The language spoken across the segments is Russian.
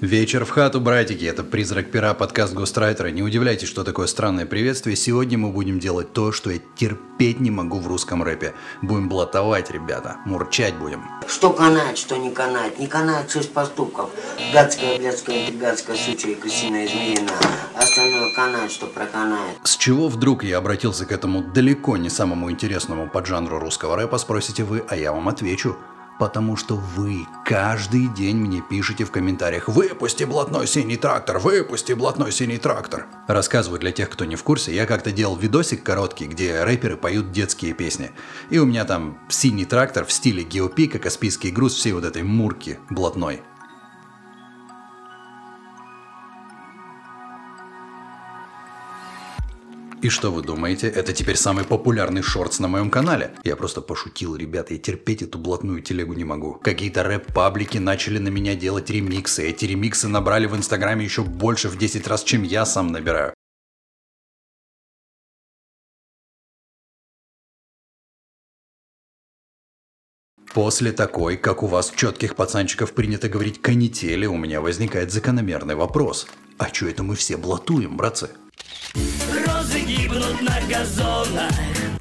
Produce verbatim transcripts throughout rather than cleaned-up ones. Вечер в хату, братики. Это «Призрак пера», подкаст Гострайтера. Не удивляйтесь, что такое странное приветствие. Сегодня мы будем делать то, что я терпеть не могу в русском рэпе. Будем блатовать, ребята. Мурчать будем. Что канает, что не канает. Не канает шесть поступков. Гадская, блядская, интригатская, сучая, крысиная, измеяна. Остальное канает, что проканает. С чего вдруг я обратился к этому далеко не самому интересному поджанру русского рэпа, спросите вы, а я вам отвечу. Потому что вы каждый день мне пишете в комментариях: «Выпусти блатной синий трактор! Выпусти блатной синий трактор!» Рассказываю для тех, кто не в курсе, я как-то делал видосик короткий, где рэперы поют детские песни. И у меня там синий трактор в стиле Геопика, Каспийский груз, всей вот этой мурки блатной. И что вы думаете, это теперь самый популярный шортс на моем канале? Я просто пошутил, ребята, я терпеть эту блатную телегу не могу. Какие-то рэп-паблики начали на меня делать ремиксы. Эти ремиксы набрали в инстаграме еще больше в десять раз, чем я сам набираю. После такой, как у вас четких пацанчиков принято говорить канители, у меня возникает закономерный вопрос. А че это мы все блатуем, братцы? Розы гибнут на газонах.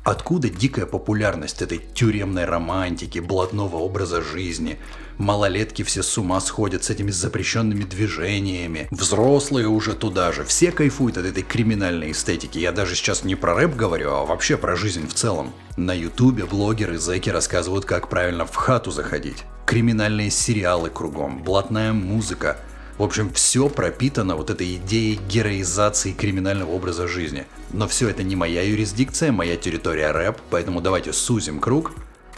Откуда дикая популярность этой тюремной романтики, блатного образа жизни? Малолетки все с ума сходят с этими запрещенными движениями. Взрослые уже туда же. Все кайфуют от этой криминальной эстетики. Я даже сейчас не про рэп говорю, а вообще про жизнь в целом. На ютубе блогеры зэки рассказывают, как правильно в хату заходить. Криминальные сериалы кругом, блатная музыка. В общем, все пропитано вот этой идеей героизации криминального образа жизни. Но все это не моя юрисдикция, моя территория рэп, поэтому давайте сузим круг,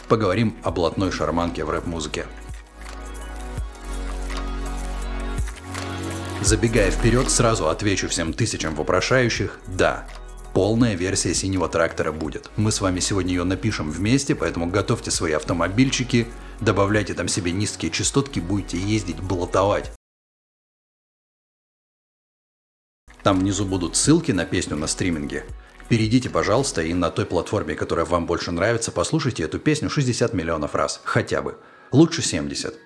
поговорим о блатной шарманке в рэп-музыке. Забегая вперед, сразу отвечу всем тысячам вопрошающих: да, полная версия «Синего трактора» будет. Мы с вами сегодня ее напишем вместе, поэтому готовьте свои автомобильчики, добавляйте там себе низкие частотки, будете ездить блатовать. Там внизу будут ссылки на песню на стриминге. Перейдите, пожалуйста, и на той платформе, которая вам больше нравится, послушайте эту песню шестьдесят миллионов раз. Хотя бы. Лучше семьдесят.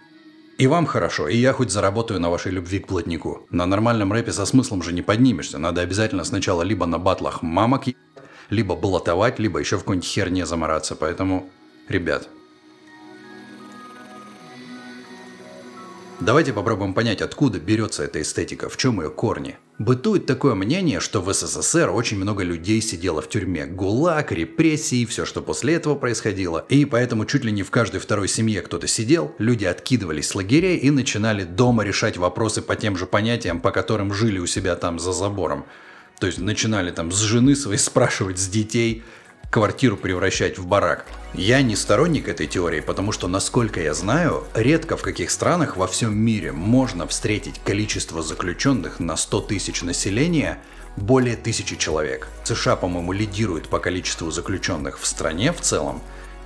И вам хорошо, и я хоть заработаю на вашей любви к плотнику. На нормальном рэпе со смыслом же не поднимешься. Надо обязательно сначала либо на батлах мамок е... либо блатовать, либо еще в какой-нибудь херне замораться. Поэтому, ребят... Давайте попробуем понять, откуда берется эта эстетика, в чем ее корни. Бытует такое мнение, что в эс эс эс эр очень много людей сидело в тюрьме. ГУЛАГ, репрессии, все, что после этого происходило. И поэтому чуть ли не в каждой второй семье кто-то сидел, люди откидывались с лагерей и начинали дома решать вопросы по тем же понятиям, по которым жили у себя там за забором. То есть начинали там с жены своей спрашивать, с детей, квартиру превращать в барак. Я не сторонник этой теории, потому что, насколько я знаю, редко в каких странах во всем мире можно встретить количество заключенных на сто тысяч населения более тысячи человек. США, по-моему, лидирует по количеству заключенных в стране в целом.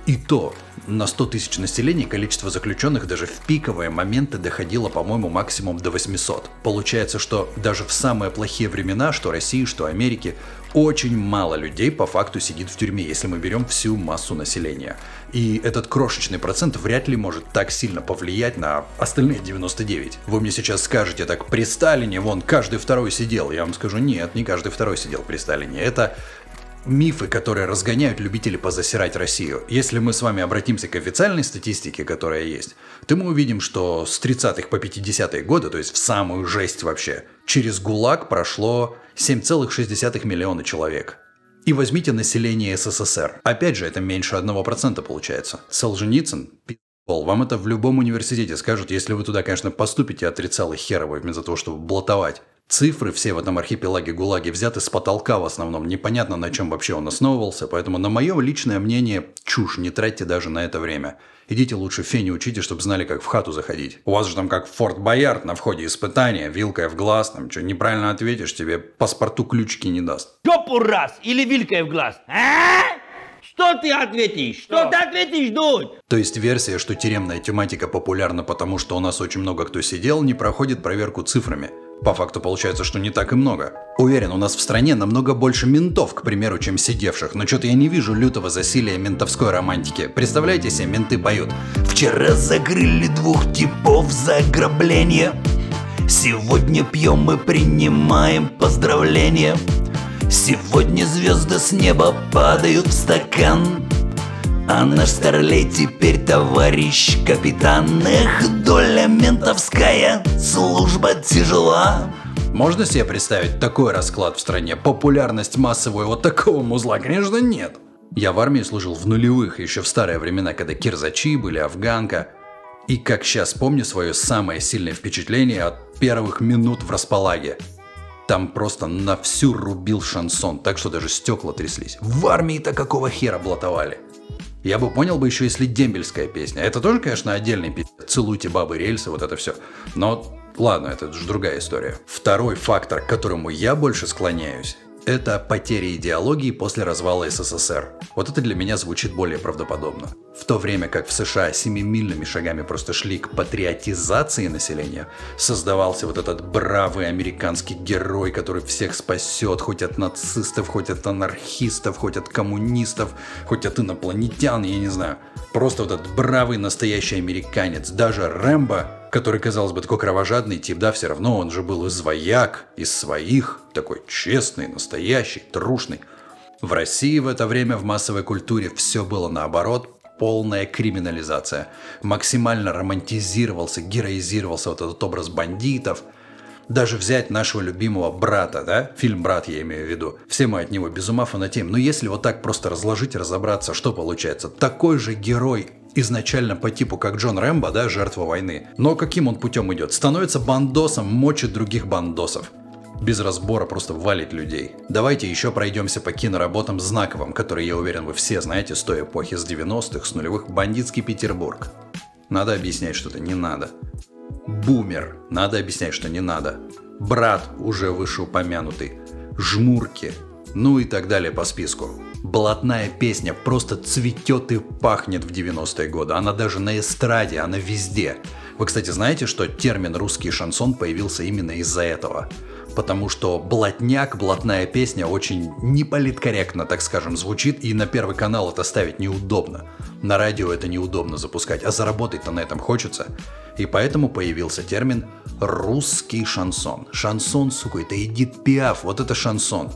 И то, на сто тысяч населения количество заключенных даже в пиковые моменты доходило, по-моему, максимум до восьмисот. Получается, что даже в самые плохие времена, что России, что Америки, очень мало людей по факту сидит в тюрьме, если мы берем всю массу населения. И этот крошечный процент вряд ли может так сильно повлиять на остальные девяносто девять. Вы мне сейчас скажете: так при Сталине вон каждый второй сидел. Я вам скажу: нет, не каждый второй сидел при Сталине. Это... мифы, которые разгоняют любители позасирать Россию. Если мы с вами обратимся к официальной статистике, которая есть, то мы увидим, что с тридцатых по пятидесятые годы, то есть в самую жесть вообще, через ГУЛАГ прошло семь целых шесть десятых миллиона человек. И возьмите население эс эс эс эр. Опять же, это меньше одного процента получается. Солженицын, пи***л, вам это в любом университете скажут, если вы туда, конечно, поступите отрицалы херовы вместо того, чтобы блатовать. Цифры все в этом архипелаге ГУЛАГе взяты с потолка в основном, непонятно, на чем вообще он основывался, поэтому на мое личное мнение чушь, не тратьте даже на это время. Идите лучше фени учите, чтобы знали, как в хату заходить. У вас же там как в Форт Боярд на входе испытания, вилкой в глаз, там что, неправильно ответишь, тебе паспорту ключики не даст. Жопу раз или вилкой в глаз, а? Что ты ответишь? Что ты ответишь, дудь? То есть версия, что тюремная тематика популярна потому, что у нас очень много кто сидел, не проходит проверку цифрами. По факту получается, что не так и много. Уверен, у нас в стране намного больше ментов, к примеру, чем сидевших, но что-то я не вижу лютого засилия ментовской романтики. Представляете себе, менты поют: «Вчера закрыли двух типов за ограбление, Сегодня пьем мы, принимаем поздравления. Сегодня звезды с неба падают в стакан. А наш старлей теперь товарищ капитан. Эх, доля ментовская, служба тяжела. Можно себе представить такой расклад в стране? Популярность массовую вот такого музла, конечно, нет. Я в армии служил в нулевых, еще в старые времена, когда кирзачи были, афганка. И как сейчас помню свое самое сильное впечатление от первых минут в располаге. Там просто на всю рубил шансон, так что даже стекла тряслись. В армии-то какого хера блатовали? Я бы понял бы еще, если дембельская песня. Это тоже, конечно, отдельный пи***. Целуйте бабы, рельсы, вот это все. Но ладно, это же другая история. Второй фактор, к которому я больше склоняюсь, это потери идеологии после развала СССР. Вот это для меня звучит более правдоподобно. В то время как в США семимильными шагами просто шли к патриотизации населения, создавался вот этот бравый американский герой, который всех спасет, хоть от нацистов, хоть от анархистов, хоть от коммунистов, хоть от инопланетян, я не знаю. Просто вот этот бравый настоящий американец, даже Рэмбо, который, казалось бы, такой кровожадный тип, да, все равно он же был из вояк, из своих, такой честный, настоящий, трушный. В России в это время в массовой культуре все было наоборот, полная криминализация. Максимально романтизировался, героизировался вот этот образ бандитов. Даже взять нашего любимого «Брата», да, фильм «Брат» я имею в виду, все мы от него без ума фанатеем, но если вот так просто разложить, разобраться, что получается, такой же герой, изначально по типу как Джон Рэмбо, да, жертва войны. Но каким он путем идет? Становится бандосом, мочит других бандосов. Без разбора просто валит людей. Давайте еще пройдемся по киноработам знаковым, которые, я уверен, вы все знаете с той эпохи, с девяностых, с нулевых. «Бандитский Петербург». Надо объяснять что-то, не надо. «Бумер». Надо объяснять, что не надо. «Брат», уже вышеупомянутый. «Жмурки». Ну и так далее по списку. Блатная песня просто цветет и пахнет в девяностые годы. Она даже на эстраде, она везде. Вы, кстати, знаете, что термин «русский шансон» появился именно из-за этого? Потому что блатняк, блатная песня очень неполиткорректно, так скажем, звучит, и на Первый канал это ставить неудобно. На радио это неудобно запускать, а заработать-то на этом хочется. И поэтому появился термин «русский шансон». Шансон, сука, это Эдит Пиаф, вот это шансон.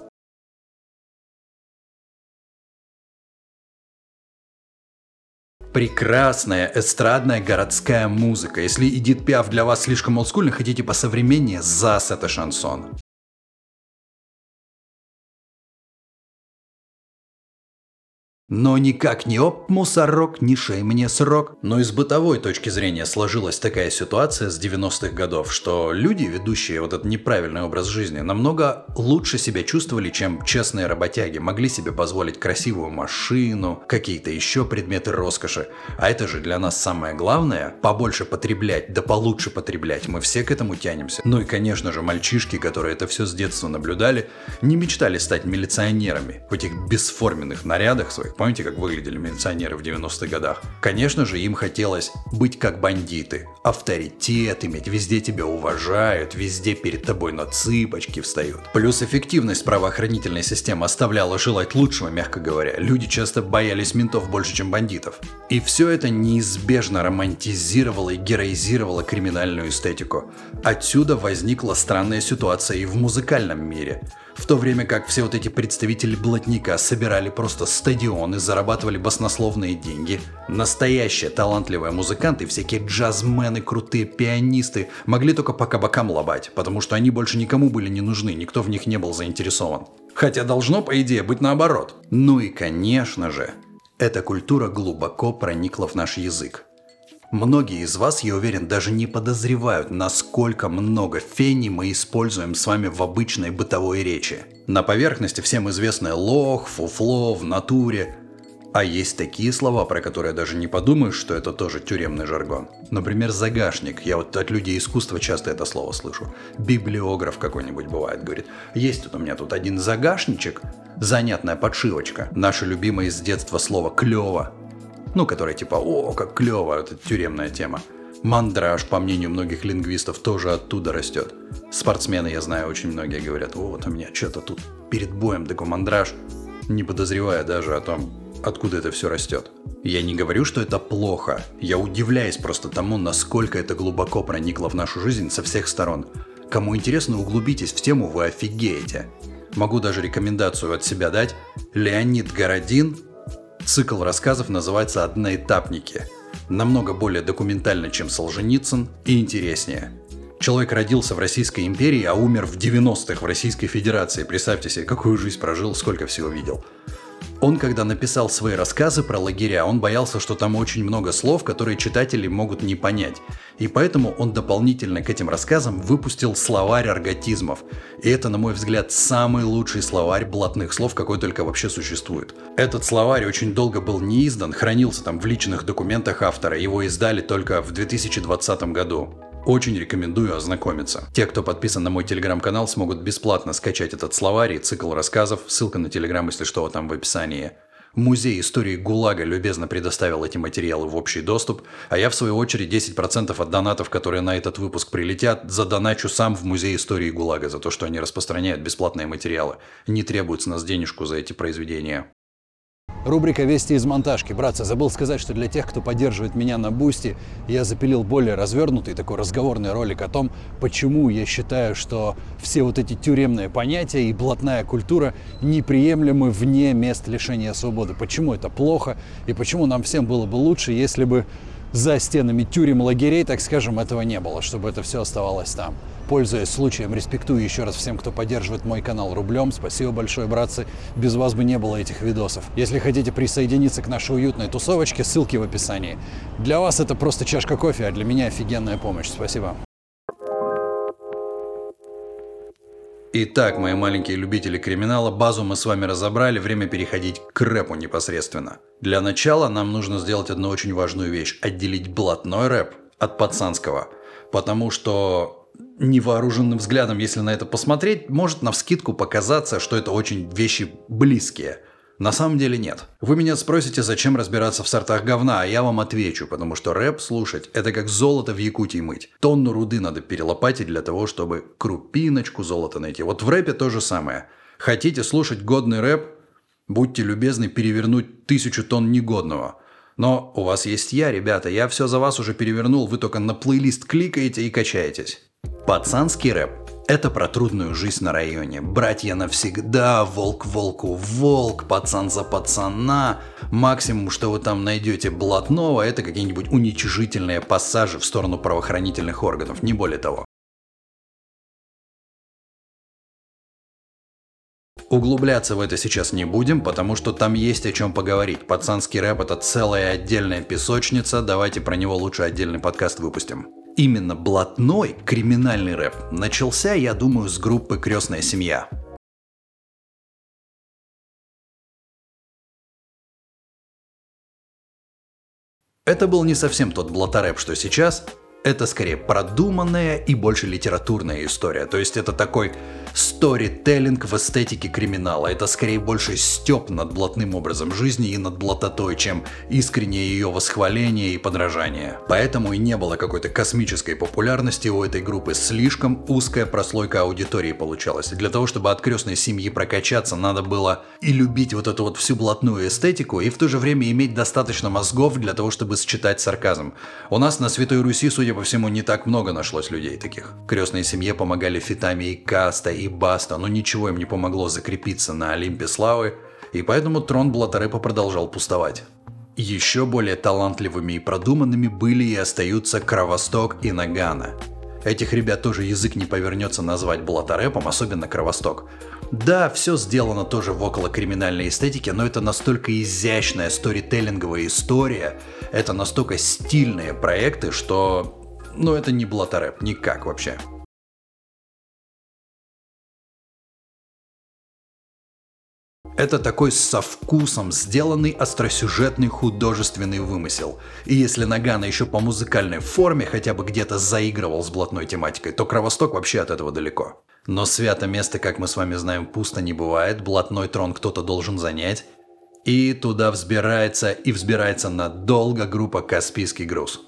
Прекрасная эстрадная городская музыка. Если Эдит Пиаф для вас слишком олдскульно, хотите посовременнее, ЗАЗ — это шансон. Но никак не оп, мусорок, не шей мне срок. Но и с бытовой точки зрения сложилась такая ситуация с девяностых годов, что люди, ведущие вот этот неправильный образ жизни, намного лучше себя чувствовали, чем честные работяги. Могли себе позволить красивую машину, какие-то еще предметы роскоши. А это же для нас самое главное – побольше потреблять, да получше потреблять. Мы все к этому тянемся. Ну и, конечно же, мальчишки, которые это все с детства наблюдали, не мечтали стать милиционерами в этих бесформенных нарядах своих. Помните, как выглядели милиционеры в девяностых годах? Конечно же, им хотелось быть как бандиты. Авторитет иметь, везде тебя уважают, везде перед тобой на цыпочки встают. Плюс эффективность правоохранительной системы оставляла желать лучшего, мягко говоря. Люди часто боялись ментов больше, чем бандитов. И все это неизбежно романтизировало и героизировало криминальную эстетику. Отсюда возникла странная ситуация и в музыкальном мире. В то время как все вот эти представители блатника собирали просто стадионы, зарабатывали баснословные деньги, настоящие талантливые музыканты, всякие джазмены, крутые пианисты могли только по кабакам лобать, потому что они больше никому были не нужны, никто в них не был заинтересован. Хотя должно, по идее, быть наоборот. Ну и, конечно же, эта культура глубоко проникла в наш язык. Многие из вас, я уверен, даже не подозревают, насколько много фени мы используем с вами в обычной бытовой речи. На поверхности всем известны лох, фуфло, в натуре. А есть такие слова, про которые даже не подумаешь, что это тоже тюремный жаргон. Например, загашник. Я вот от людей искусства часто это слово слышу. Библиограф какой-нибудь бывает, говорит. Есть вот у меня тут один загашничек, занятная подшивочка. Наше любимое с детства слово «клёво». Ну, которая типа, о, как клево, это тюремная тема. Мандраж, по мнению многих лингвистов, тоже оттуда растет. Спортсмены, я знаю, очень многие говорят, о, вот у меня что-то тут перед боем такой мандраж, не подозревая даже о том, откуда это все растет. Я не говорю, что это плохо. Я удивляюсь просто тому, насколько это глубоко проникло в нашу жизнь со всех сторон. Кому интересно, углубитесь в тему, вы офигеете. Могу даже рекомендацию от себя дать. Леонид Городин. Цикл рассказов называется «Одноэтапники». Намного более документально, чем Солженицын, и интереснее. Человек родился в Российской империи, а умер в девяностых в Российской Федерации. Представьте себе, какую жизнь прожил, сколько всего видел. Он, когда написал свои рассказы про лагеря, он боялся, что там очень много слов, которые читатели могут не понять. И поэтому он дополнительно к этим рассказам выпустил словарь арготизмов. И это, на мой взгляд, самый лучший словарь блатных слов, какой только вообще существует. Этот словарь очень долго был не издан, хранился там в личных документах автора. Его издали только в две тысячи двадцатом году. Очень рекомендую ознакомиться. Те, кто подписан на мой телеграм-канал, смогут бесплатно скачать этот словарь и цикл рассказов. Ссылка на телеграм, если что, там в описании. Музей истории ГУЛАГа любезно предоставил эти материалы в общий доступ, а я, в свою очередь, десять процентов от донатов, которые на этот выпуск прилетят, задоначу сам в Музей истории ГУЛАГа за то, что они распространяют бесплатные материалы. Не требуется с нас денежку за эти произведения. Рубрика «Вести из монтажки». Братцы, забыл сказать, что для тех, кто поддерживает меня на Бусти, я запилил более развернутый такой разговорный ролик о том, почему я считаю, что все вот эти тюремные понятия и блатная культура неприемлемы вне мест лишения свободы. Почему это плохо и почему нам всем было бы лучше, если бы за стенами тюрем, лагерей, так скажем, этого не было, чтобы это все оставалось там. Пользуясь случаем, респектую еще раз всем, кто поддерживает мой канал рублем. Спасибо большое, братцы. Без вас бы не было этих видосов. Если хотите присоединиться к нашей уютной тусовочке, ссылки в описании. Для вас это просто чашка кофе, а для меня офигенная помощь. Спасибо. Итак, мои маленькие любители криминала, базу мы с вами разобрали, время переходить к рэпу непосредственно. Для начала нам нужно сделать одну очень важную вещь – отделить блатной рэп от пацанского. Потому что невооруженным взглядом, если на это посмотреть, может навскидку показаться, что это очень вещи близкие. На самом деле нет. Вы меня спросите, зачем разбираться в сортах говна, а я вам отвечу, потому что рэп слушать – это как золото в Якутии мыть. Тонну руды надо перелопатить для того, чтобы крупиночку золота найти. Вот в рэпе то же самое. Хотите слушать годный рэп? Будьте любезны перевернуть тысячу тонн негодного. Но у вас есть я, ребята, я все за вас уже перевернул, вы только на плейлист кликаете и качаетесь. Пацанский рэп. Это про трудную жизнь на районе. Братья навсегда, волк волку волк, пацан за пацана. Максимум, что вы там найдете блатного, это какие-нибудь уничижительные пассажи в сторону правоохранительных органов, не более того. Углубляться в это сейчас не будем, потому что там есть о чем поговорить. Пацанский рэп – это целая отдельная песочница, давайте про него лучше отдельный подкаст выпустим. Именно блатной криминальный рэп начался, я думаю, с группы «Крёстная семья». Это был не совсем тот блатарэп, что сейчас. Это скорее продуманная и больше литературная история. То есть это такой сторителлинг в эстетике криминала. Это скорее больше стёб над блатным образом жизни и над блатотой, чем искреннее ее восхваление и подражание. Поэтому и не было какой-то космической популярности у этой группы. Слишком узкая прослойка аудитории получалась. И для того, чтобы от «Крёстной семьи» прокачаться, надо было и любить вот эту вот всю блатную эстетику, и в то же время иметь достаточно мозгов для того, чтобы считать сарказм. У нас на Святой Руси, судя по всему, не так много нашлось людей таких. «Крёстной семье» помогали фитами и Каста, и Баста, но ничего им не помогло закрепиться на Олимпе славы, и поэтому трон блатарэпа продолжал пустовать. Еще более талантливыми и продуманными были и остаются Кровосток и Нагана. Этих ребят тоже язык не повернется назвать блатарэпом, особенно Кровосток. Да, все сделано тоже в околокриминальной эстетике, но это настолько изящная сторителлинговая история, это настолько стильные проекты, что... Ну это не блатарэп, никак вообще. Это такой со вкусом сделанный остросюжетный художественный вымысел. И если Нагана еще по музыкальной форме хотя бы где-то заигрывал с блатной тематикой, то Кровосток вообще от этого далеко. Но свято место, как мы с вами знаем, пусто не бывает, блатной трон кто-то должен занять. И туда взбирается и взбирается надолго группа «Каспийский груз».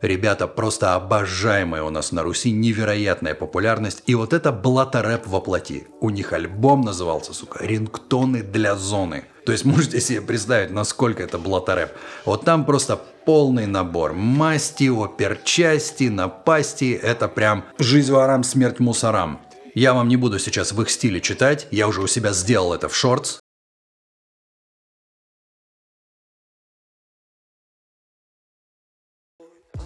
Ребята просто обожаемые у нас на Руси, невероятная популярность. И вот это блато-рэп воплоти. У них альбом назывался, сука, «Рингтоны для зоны». То есть можете себе представить, насколько это блато-рэп. Вот там просто полный набор масти, оперчасти, напасти. Это прям «Жизнь ворам, смерть мусорам». Я вам не буду сейчас в их стиле читать. Я уже у себя сделал это в шортс.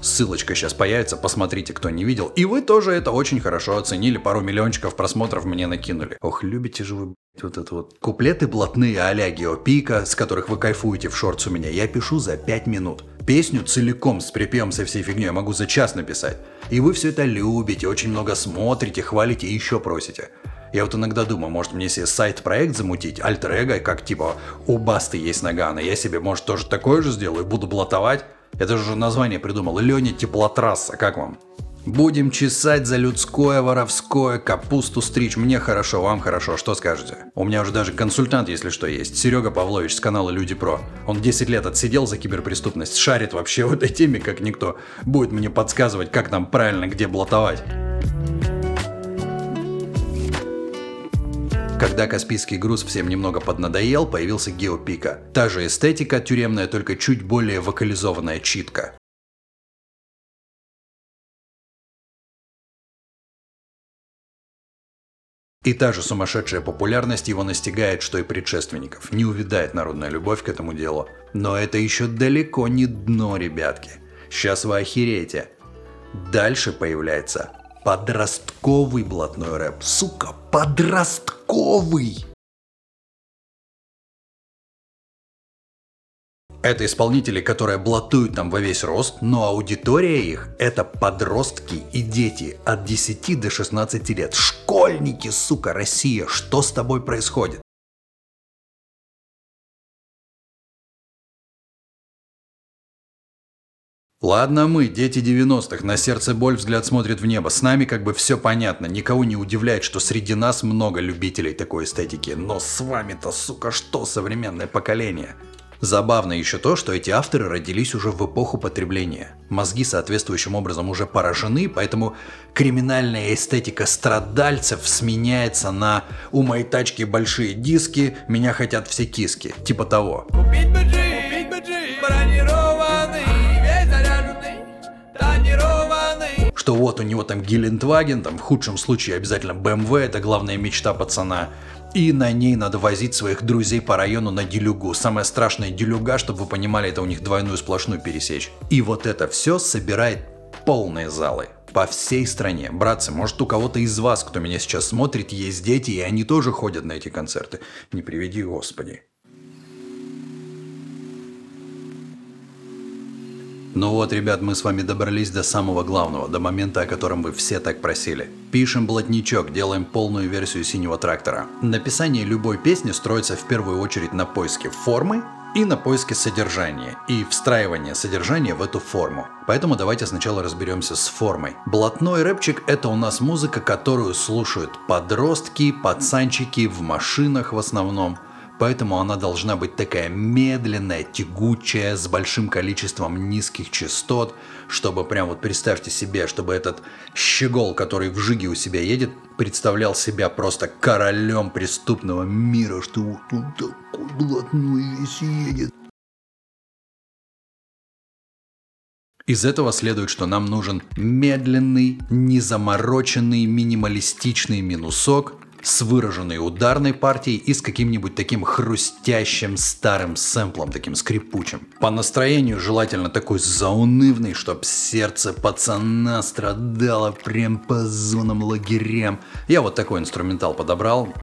Ссылочка сейчас появится, посмотрите, кто не видел. И вы тоже это очень хорошо оценили. Пару миллиончиков просмотров мне накинули. Ох, любите же вы, блядь, вот это вот. Куплеты блатные а-ля Геопика, с которых вы кайфуете в шортс у меня, я пишу за пять минут. Песню целиком с припевом со всей фигней я могу за час написать. И вы все это любите, очень много смотрите, хвалите и еще просите. Я вот иногда думаю, может мне себе сайт-проект замутить, альтер-эго, как типа у Басты есть Нагана. Я себе, может, тоже такое же сделаю, буду блатовать. Это же название придумал Леня Теплотрасса, как вам? Будем чесать за людское, воровское, капусту стричь. Мне хорошо, вам хорошо, что скажете? У меня уже даже консультант, если что, есть. Серега Павлович с канала Люди Про. Он десять лет отсидел за киберпреступность, шарит вообще в этой теме, как никто. Будет мне подсказывать, как нам правильно, где блатовать. Когда «Каспийский груз» всем немного поднадоел, появился «Геопика». Та же эстетика тюремная, только чуть более вокализованная читка. И та же сумасшедшая популярность его настигает, что и предшественников. Не увядает народная любовь к этому делу. Но это еще далеко не дно, ребятки. Сейчас вы охереете. Дальше появляется подростковый блатной рэп. Сука, подростковый! Это исполнители, которые блатуют там во весь рост, но аудитория их – это подростки и дети от десяти до шестнадцати лет. Школьники, сука, Россия, что с тобой происходит? Ладно мы, дети девяностых, на сердце боль, взгляд смотрит в небо. С нами как бы все понятно, никого не удивляет, что среди нас много любителей такой эстетики. Но с вами-то, сука, что современное поколение? Забавно еще то, что эти авторы родились уже в эпоху потребления. Мозги соответствующим образом уже поражены, поэтому криминальная эстетика страдальцев сменяется на «У моей тачки большие диски, меня хотят все киски», типа того. Купить бы джип, купить бы джип, бронированный. Что вот у него там Гелендваген, там в худшем случае обязательно бэ эм вэ, это главная мечта пацана. И на ней надо возить своих друзей по району на делюгу. Самая страшная делюга, чтобы вы понимали, это у них двойную сплошную пересечь. И вот это все собирает полные залы. По всей стране. Братцы, может у кого-то из вас, кто меня сейчас смотрит, есть дети, и они тоже ходят на эти концерты. Не приведи, Господи. Ну вот, ребят, мы с вами добрались до самого главного, до момента, о котором вы все так просили. Пишем блатничок, делаем полную версию «Синего трактора». Написание любой песни строится в первую очередь на поиске формы и на поиске содержания, и встраивание содержания в эту форму. Поэтому давайте сначала разберемся с формой. Блатной рэпчик – это у нас музыка, которую слушают подростки, пацанчики, в машинах в основном. Поэтому она должна быть такая медленная, тягучая, с большим количеством низких частот, чтобы прям вот представьте себе, чтобы этот щегол, который в жиге у себя едет, представлял себя просто королем преступного мира, что вот он такой блатной весь едет. Из этого следует, что нам нужен медленный, незамороченный, минималистичный минусок, с выраженной ударной партией и с каким-нибудь таким хрустящим старым сэмплом, таким скрипучим. По настроению желательно такой заунывный, чтоб сердце пацана страдало прям по зонам лагерям. Я вот такой инструментал подобрал.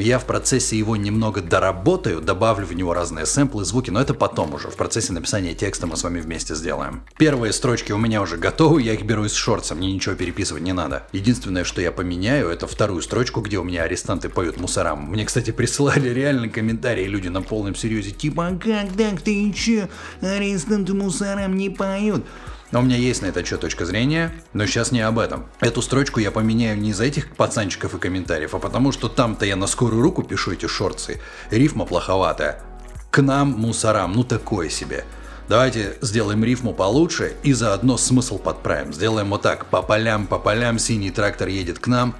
Я в процессе его немного доработаю, добавлю в него разные сэмплы, звуки, но это потом уже, в процессе написания текста мы с вами вместе сделаем. Первые строчки у меня уже готовы, я их беру из шортса, мне ничего переписывать не надо. Единственное, что я поменяю, это вторую строчку, где у меня арестанты поют мусорам. Мне, кстати, присылали реально комментарии люди на полном серьезе, типа, как так, ты че, арестанты мусорам не поют? Но у меня есть на этот счет точка зрения, но сейчас не об этом. Эту строчку я поменяю не из-за этих пацанчиков и комментариев, а потому что там-то я на скорую руку пишу эти шорцы. Рифма плоховатая. К нам, мусорам, ну такое себе. Давайте сделаем рифму получше и заодно смысл подправим. Сделаем вот так. По полям, по полям, синий трактор едет к нам.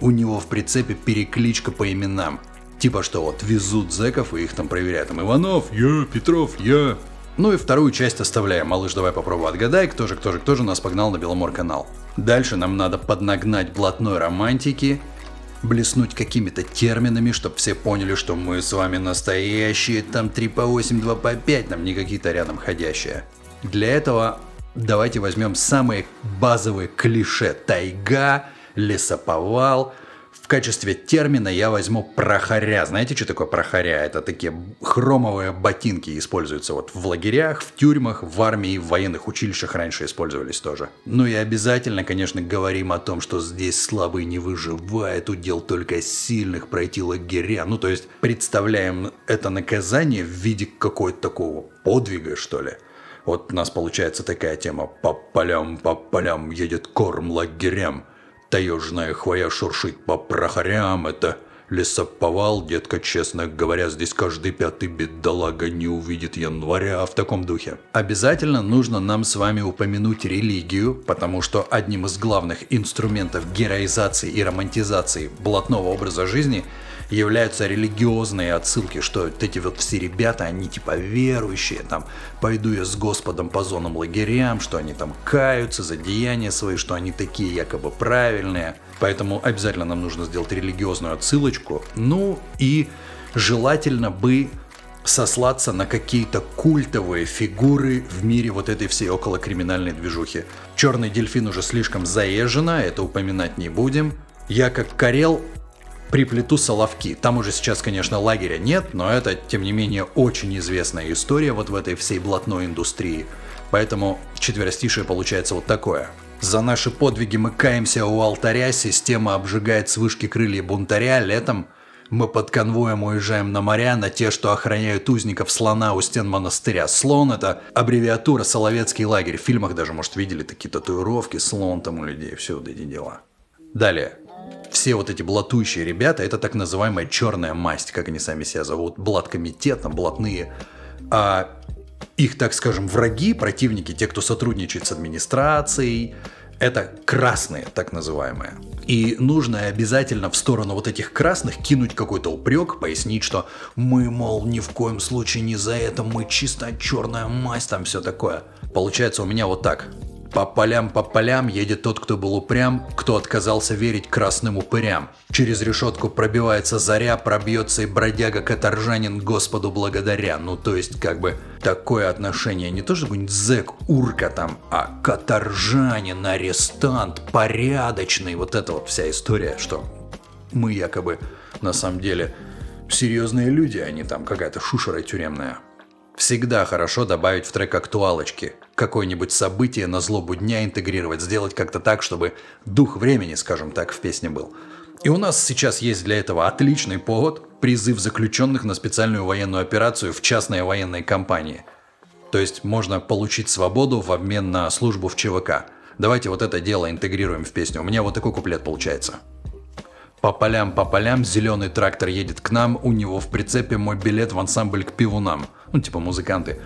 У него в прицепе перекличка по именам. Типа что вот везут зэков и их там проверяют. Там Иванов, я, Петров, я. Ну и вторую часть оставляем. Малыш, давай попробуй отгадай, кто же, кто же, кто же нас погнал на Беломор канал. Дальше нам надо поднагнать блатной романтики, блеснуть какими-то терминами, чтобы все поняли, что мы с вами настоящие, там три по восемь, два по пять, там не какие-то рядом ходящие. Для этого давайте возьмем самые базовые клише: тайга, лесоповал. В качестве термина я возьму прохаря. Знаете, что такое прохаря? Это такие хромовые ботинки, используются вот в лагерях, в тюрьмах, в армии, в военных училищах раньше использовались тоже. Ну и обязательно, конечно, говорим о том, что здесь слабый не выживает, удел только сильных пройти лагеря. Ну то есть представляем это наказание в виде какого-то такого подвига, что ли. Вот у нас получается такая тема: по полям, по полям едет корм лагерям. Таежная хвоя шуршит по прохорям, это лесоповал, детка, честно говоря, здесь каждый пятый бедолага не увидит января, в таком духе. Обязательно нужно нам с вами упомянуть религию, потому что одним из главных инструментов героизации и романтизации блатного образа жизни являются религиозные отсылки, что вот эти вот все ребята, они типа верующие, там, пойду я с Господом по зонам лагерям, что они там каются за деяния свои, что они такие якобы правильные. Поэтому обязательно нам нужно сделать религиозную отсылочку. Ну и желательно бы сослаться на какие-то культовые фигуры в мире вот этой всей околокриминальной движухи. Черный дельфин уже слишком заезжено, это упоминать не будем. Я как карел приплету Соловки. Там уже сейчас, конечно, лагеря нет, но это, тем не менее, очень известная история вот в этой всей блатной индустрии. Поэтому четверостишее получается вот такое. За наши подвиги мы каемся у алтаря, система обжигает с вышки крылья бунтаря, летом мы под конвоем уезжаем на моря, на те, что охраняют узников слона у стен монастыря. Слон — это аббревиатура Соловецкий лагерь. В фильмах даже, может, видели такие татуировки, слон там у людей, все вот эти дела. Далее. Все вот эти блатующие ребята, это так называемая черная масть, как они сами себя зовут, блаткомитет, там, блатные. А их, так скажем, враги, противники, те, кто сотрудничает с администрацией, это красные, так называемые. И нужно обязательно в сторону вот этих красных кинуть какой-то упрек, пояснить, что мы, мол, ни в коем случае не за это, мы чисто черная масть, там все такое. Получается у меня вот так. По полям, по полям едет тот, кто был упрям, кто отказался верить красным упырям. Через решетку пробивается заря, пробьется и бродяга-каторжанин Господу благодаря. Ну то есть как бы такое отношение не то, что какой-нибудь зэк, урка там, а каторжанин, арестант, порядочный. Вот это вот вся история, что мы якобы на самом деле серьезные люди, а не там какая-то шушера тюремная. Всегда хорошо добавить в трек актуалочки. Какое-нибудь событие на злобу дня интегрировать, сделать как-то так, чтобы дух времени, скажем так, в песне был. И у нас сейчас есть для этого отличный повод — призыв заключенных на специальную военную операцию в частные военные компании. То есть можно получить свободу в обмен на службу в ЧВК. Давайте вот это дело интегрируем в песню. У меня вот такой куплет получается. По полям, по полям, зеленый трактор едет к нам, у него в прицепе мой билет в ансамбль к пивунам. Ну, типа музыканты.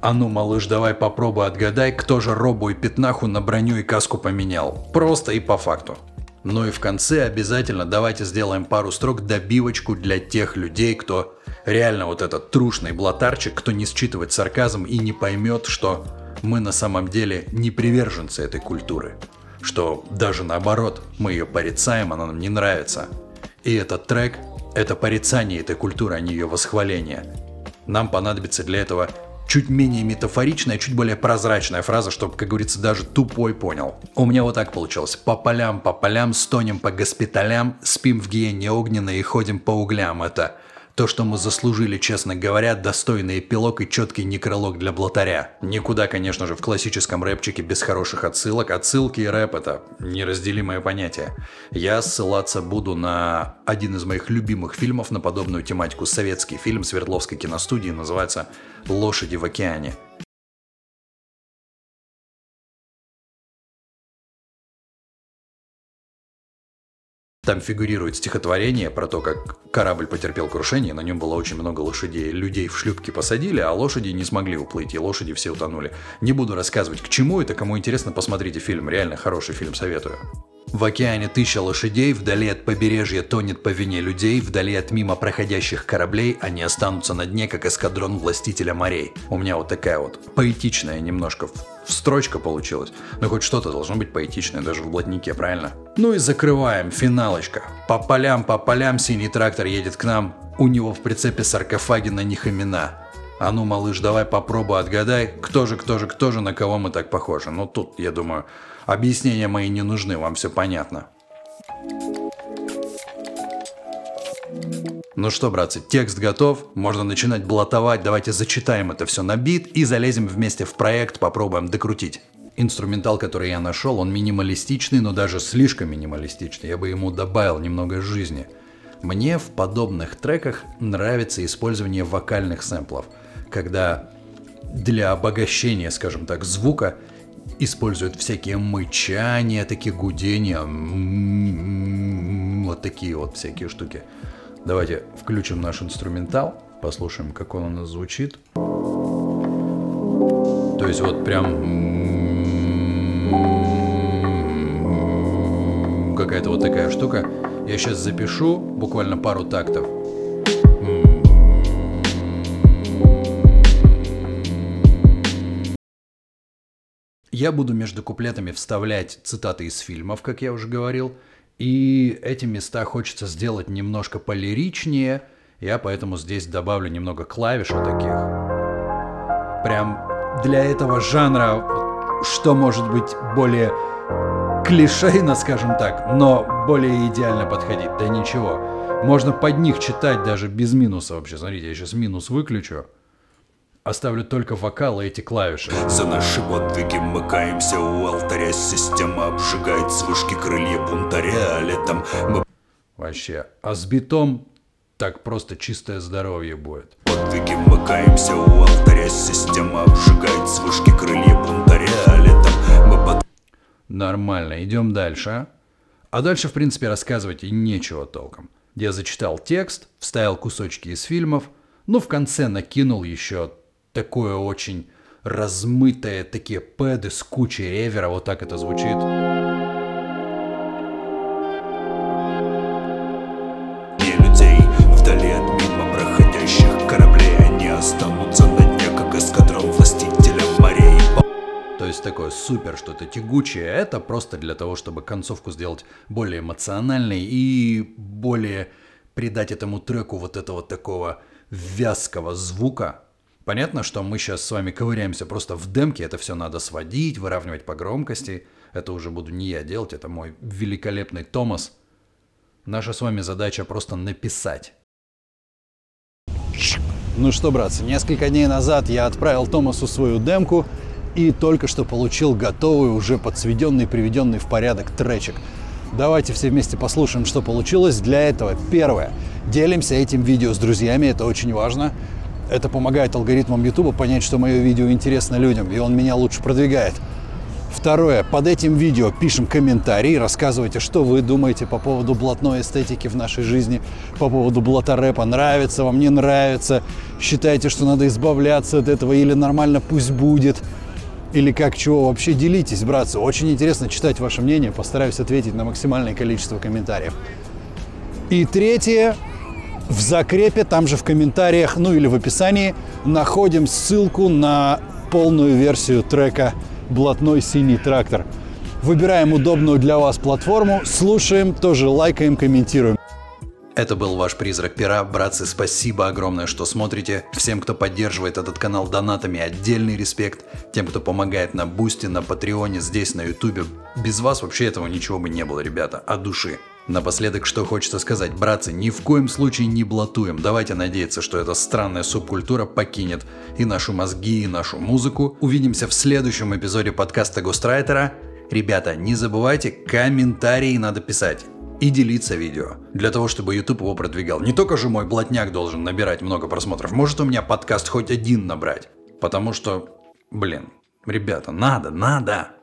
А ну, малыш, давай попробуй отгадай, кто же робу и пятнаху на броню и каску поменял. Просто и по факту. Ну и в конце обязательно давайте сделаем пару строк добивочку для тех людей, кто реально вот этот трушный блатарчик, кто не считывает сарказм и не поймет, что мы на самом деле не приверженцы этой культуры. Что даже наоборот, мы ее порицаем, она нам не нравится. И этот трек — это порицание этой культуры, а не ее восхваление. Нам понадобится для этого чуть менее метафоричная, чуть более прозрачная фраза, чтобы, как говорится, даже тупой понял. У меня вот так получилось. По полям, по полям, стонем по госпиталям, спим в гиене огненной и ходим по углям. Это то, что мы заслужили, честно говоря, достойный эпилог и четкий некролог для блатаря. Никуда, конечно же, в классическом рэпчике без хороших отсылок. Отсылки и рэп — это неразделимое понятие. Я ссылаться буду на один из моих любимых фильмов на подобную тематику. Советский фильм Свердловской киностудии, называется «Лошади в океане». Там фигурирует стихотворение про то, как корабль потерпел крушение, на нем было очень много лошадей. Людей в шлюпки посадили, а лошади не смогли уплыть, и лошади все утонули. Не буду рассказывать, к чему это, кому интересно, посмотрите фильм. Реально хороший фильм, советую. В океане тысяча лошадей, вдали от побережья тонет по вине людей, вдали от мимо проходящих кораблей они останутся на дне, как эскадрон властителя морей. У меня вот такая вот поэтичная немножко строчка получилась. Но хоть что-то должно быть поэтичное, даже в блатнике, правильно? Ну и закрываем, финалочка. По полям, по полям синий трактор едет к нам, у него в прицепе саркофаги, на них имена. А ну, малыш, давай попробуй отгадай, кто же, кто же, кто же, на кого мы так похожи. Ну тут, я думаю... Объяснения мои не нужны, вам все понятно. Ну что, братцы, текст готов, можно начинать блатовать. Давайте зачитаем это все на бит и залезем вместе в проект, попробуем докрутить. Инструментал, который я нашел, он минималистичный, но даже слишком минималистичный. Я бы ему добавил немного жизни. Мне в подобных треках нравится использование вокальных сэмплов, когда для обогащения, скажем так, звука используют всякие мычания, такие гудения, вот такие вот всякие штуки. Давайте включим наш инструментал, послушаем, как он у нас звучит. То есть вот прям какая-то вот такая штука. Я сейчас запишу буквально пару тактов. Я буду между куплетами вставлять цитаты из фильмов, как я уже говорил, и эти места хочется сделать немножко полиричнее, я поэтому здесь добавлю немного клавиш вот таких. Прям для этого жанра, что может быть более клишейно, скажем так, но более идеально подходить, да ничего. Можно под них читать даже без минуса вообще, смотрите, я сейчас минус выключу. Оставлю только вокал и эти клавиши. За наши подвиги мы каемся у алтаря. Система обжигает с вышки крылья бунтаря, а летом мы... Вообще, а с битом так просто чистое здоровье будет. Подвиги мы каемся у алтаря. Система обжигает с вышки крылья бунтаря, а летом мы... Под... Нормально, идем дальше. А дальше, в принципе, рассказывать и нечего толком. Я зачитал текст, вставил кусочки из фильмов, но в конце накинул еще... Такое очень размытое, такие пэды с кучей ревера, вот так это звучит. Не людей вдали от мимо проходящих кораблей, они останутся на дне, как эскадрон властителя морей. То есть такое супер что-то тягучее, это просто для того, чтобы концовку сделать более эмоциональной и более придать этому треку вот этого такого вязкого звука. Понятно, что мы сейчас с вами ковыряемся просто в демке, это все надо сводить, выравнивать по громкости. Это уже буду не я делать, это мой великолепный Томас. Наша с вами задача просто написать. Ну что, братцы, несколько дней назад я отправил Томасу свою демку и только что получил готовый, уже подсведенный, приведенный в порядок тречек. Давайте все вместе послушаем, что получилось. Для этого первое. Делимся этим видео с друзьями, это очень важно. Это помогает алгоритмам YouTube понять, что мое видео интересно людям, и он меня лучше продвигает. Второе. Под этим видео пишем комментарии, рассказывайте, что вы думаете по поводу блатной эстетики в нашей жизни, по поводу блата-рэпа. Нравится вам, не нравится, считаете, что надо избавляться от этого, или нормально пусть будет, или как чего вообще. Делитесь, братцы. Очень интересно читать ваше мнение, постараюсь ответить на максимальное количество комментариев. И третье. В закрепе, там же в комментариях, ну или в описании, находим ссылку на полную версию трека «Блатной синий трактор». Выбираем удобную для вас платформу, слушаем, тоже лайкаем, комментируем. Это был ваш Призрак Пера. Братцы, спасибо огромное, что смотрите. Всем, кто поддерживает этот канал донатами, отдельный респект. Тем, кто помогает на Бусти, на Патреоне, здесь, на Ютубе. Без вас вообще этого ничего бы не было, ребята, от души. Напоследок, что хочется сказать, братцы, ни в коем случае не блатуем. Давайте надеяться, что эта странная субкультура покинет и наши мозги, и нашу музыку. Увидимся в следующем эпизоде подкаста Гострайтера. Ребята, не забывайте, комментарии надо писать и делиться видео, для того, чтобы YouTube его продвигал. Не только же мой блатняк должен набирать много просмотров, может у меня подкаст хоть один набрать. Потому что, блин, ребята, надо, надо.